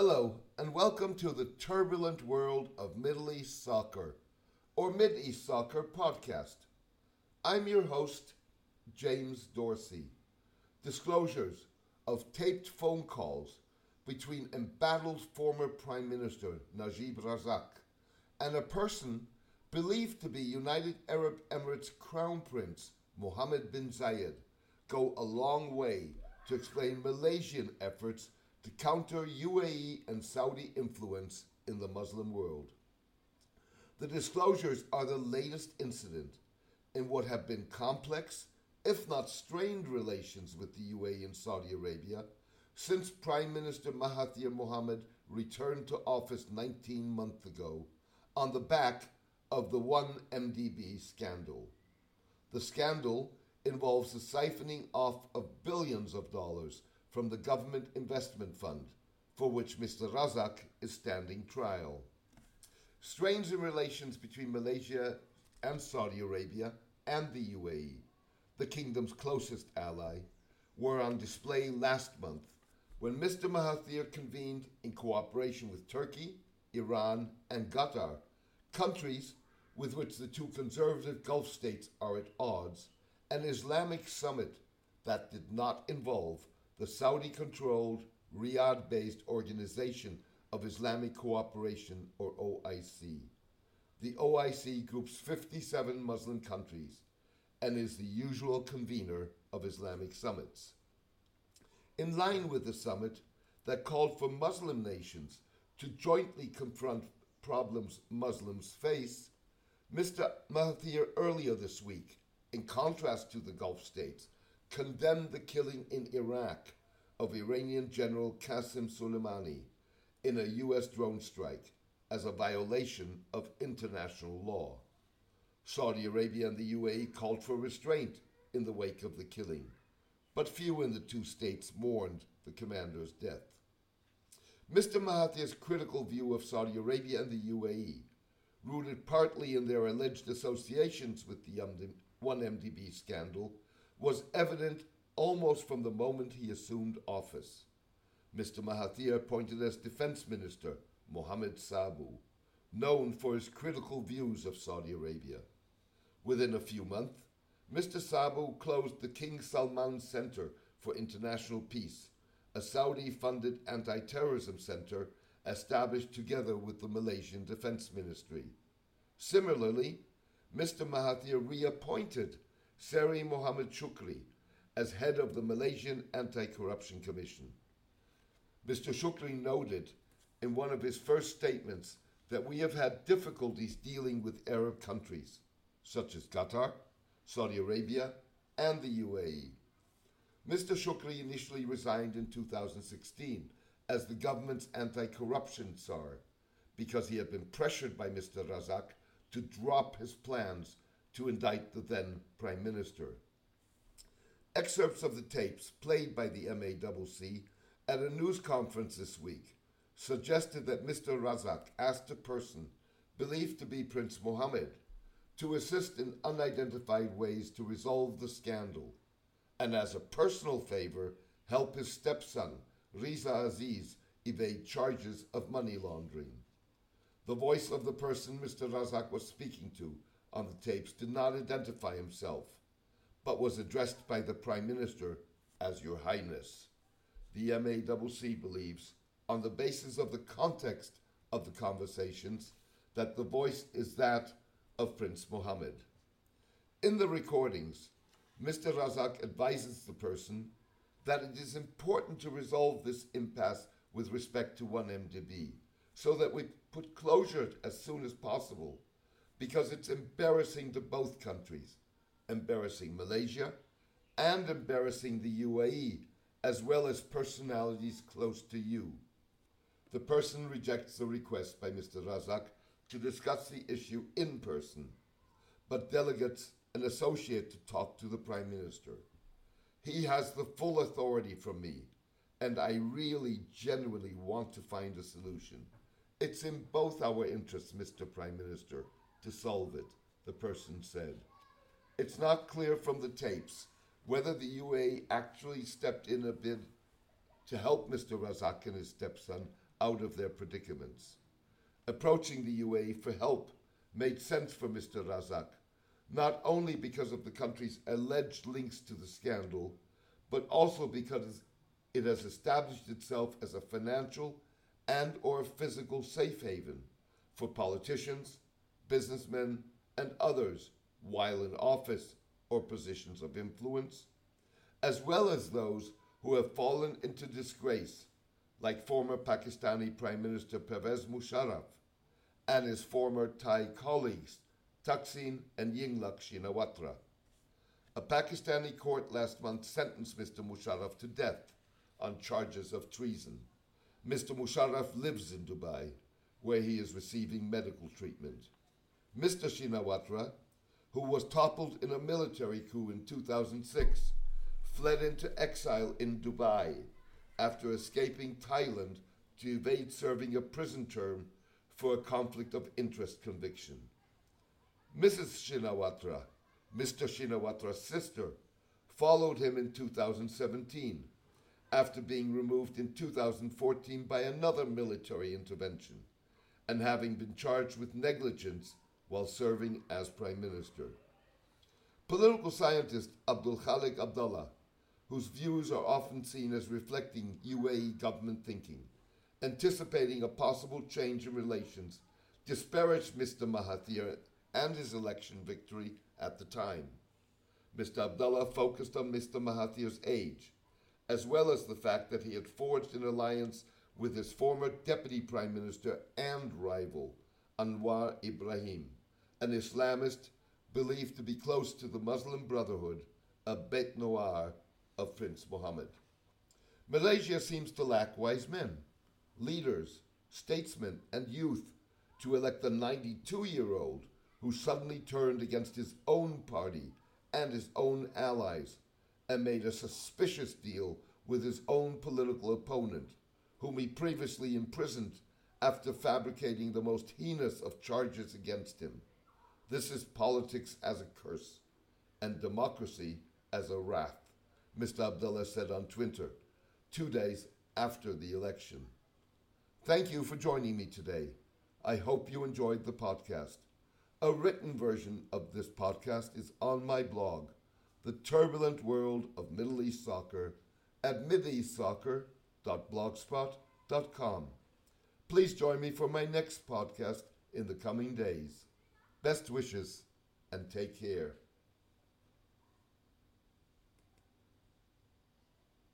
Hello and welcome to the turbulent world of Middle East Soccer, or Mid East Soccer podcast. I'm your host, James Dorsey. Disclosures of taped phone calls between embattled former Prime Minister Najib Razak and a person believed to be United Arab Emirates Crown Prince Mohammed bin Zayed go a long way to explain Malaysian efforts to counter UAE and Saudi influence in the Muslim world. The disclosures are the latest incident in what have been complex, if not strained, relations with the UAE and Saudi Arabia since Prime Minister Mahathir Mohammed returned to office 19 months ago on the back of the 1MDB scandal. The scandal involves the siphoning off of billions of dollars from the Government Investment Fund, for which Mr. Razak is standing trial. Strains in relations between Malaysia and Saudi Arabia and the UAE, the kingdom's closest ally, were on display last month when Mr. Mahathir convened, in cooperation with Turkey, Iran, and Qatar, countries with which the two conservative Gulf states are at odds, an Islamic summit that did not involve the Saudi-controlled, Riyadh-based Organization of Islamic Cooperation, or OIC. The OIC groups 57 Muslim countries and is the usual convener of Islamic summits. In line with the summit that called for Muslim nations to jointly confront problems Muslims face, Mr. Mahathir earlier this week, in contrast to the Gulf states, condemned the killing in Iraq of Iranian General Qasim Soleimani in a U.S. drone strike as a violation of international law. Saudi Arabia and the UAE called for restraint in the wake of the killing, but few in the two states mourned the commander's death. Mr. Mahathir's critical view of Saudi Arabia and the UAE, rooted partly in their alleged associations with the 1MDB scandal, was evident almost from the moment he assumed office. Mr. Mahathir appointed as Defense Minister Mohammed Sabu, known for his critical views of Saudi Arabia. Within a few months, Mr. Sabu closed the King Salman Center for International Peace, a Saudi-funded anti-terrorism center established together with the Malaysian Defense Ministry. Similarly, Mr. Mahathir reappointed Seri Mohamed Shukri as head of the Malaysian Anti-Corruption Commission. Mr. Shukri noted in one of his first statements that we have had difficulties dealing with Arab countries, such as Qatar, Saudi Arabia, and the UAE. Mr. Shukri initially resigned in 2016 as the government's anti-corruption czar because he had been pressured by Mr. Razak to drop his plans to indict the then Prime Minister. Excerpts of the tapes played by the MACC at a news conference this week suggested that Mr. Razak asked a person believed to be Prince Mohammed to assist in unidentified ways to resolve the scandal and, as a personal favor, help his stepson, Riza Aziz, evade charges of money laundering. The voice of the person Mr. Razak was speaking to on the tapes did not identify himself, but was addressed by the Prime Minister as Your Highness. The MACC believes, on the basis of the context of the conversations, that the voice is that of Prince Mohammed. In the recordings, Mr. Razak advises the person that it is important to resolve this impasse with respect to 1MDB, so that we put closure as soon as possible, because it's embarrassing to both countries, embarrassing Malaysia and embarrassing the UAE, as well as personalities close to you. The person rejects the request by Mr. Razak to discuss the issue in person, but delegates an associate to talk to the Prime Minister. He has the full authority from me, and I really, genuinely want to find a solution. It's in both our interests, Mr. Prime Minister, to solve it, the person said. It's not clear from the tapes whether the UAE actually stepped in a bid to help Mr. Razak and his stepson out of their predicaments. Approaching the UAE for help made sense for Mr. Razak, not only because of the country's alleged links to the scandal, but also because it has established itself as a financial and or physical safe haven for politicians, businessmen, and others while in office or positions of influence, as well as those who have fallen into disgrace, like former Pakistani Prime Minister Pervez Musharraf and his former Thai colleagues Thaksin and Yingluck Shinawatra. A Pakistani court last month sentenced Mr. Musharraf to death on charges of treason. Mr. Musharraf lives in Dubai, where he is receiving medical treatment. Mr. Shinawatra, who was toppled in a military coup in 2006, fled into exile in Dubai after escaping Thailand to evade serving a prison term for a conflict of interest conviction. Mrs. Shinawatra, Mr. Shinawatra's sister, followed him in 2017 after being removed in 2014 by another military intervention and having been charged with negligence while serving as Prime Minister. Political scientist Abdul Khaliq Abdullah, whose views are often seen as reflecting UAE government thinking, anticipating a possible change in relations, disparaged Mr. Mahathir and his election victory at the time. Mr. Abdullah focused on Mr. Mahathir's age, as well as the fact that he had forged an alliance with his former Deputy Prime Minister and rival, Anwar Ibrahim, an Islamist believed to be close to the Muslim Brotherhood, a bête noire of Prince Mohammed. Malaysia seems to lack wise men, leaders, statesmen, and youth to elect a 92-year-old who suddenly turned against his own party and his own allies and made a suspicious deal with his own political opponent, whom he previously imprisoned after fabricating the most heinous of charges against him. This is politics as a curse and democracy as a wrath, Mr. Abdullah said on Twitter 2 days after the election. Thank you for joining me today. I hope you enjoyed the podcast. A written version of this podcast is on my blog, The Turbulent World of Middle East Soccer, at mideastsoccer.blogspot.com. Please join me for my next podcast in the coming days. Best wishes and take care.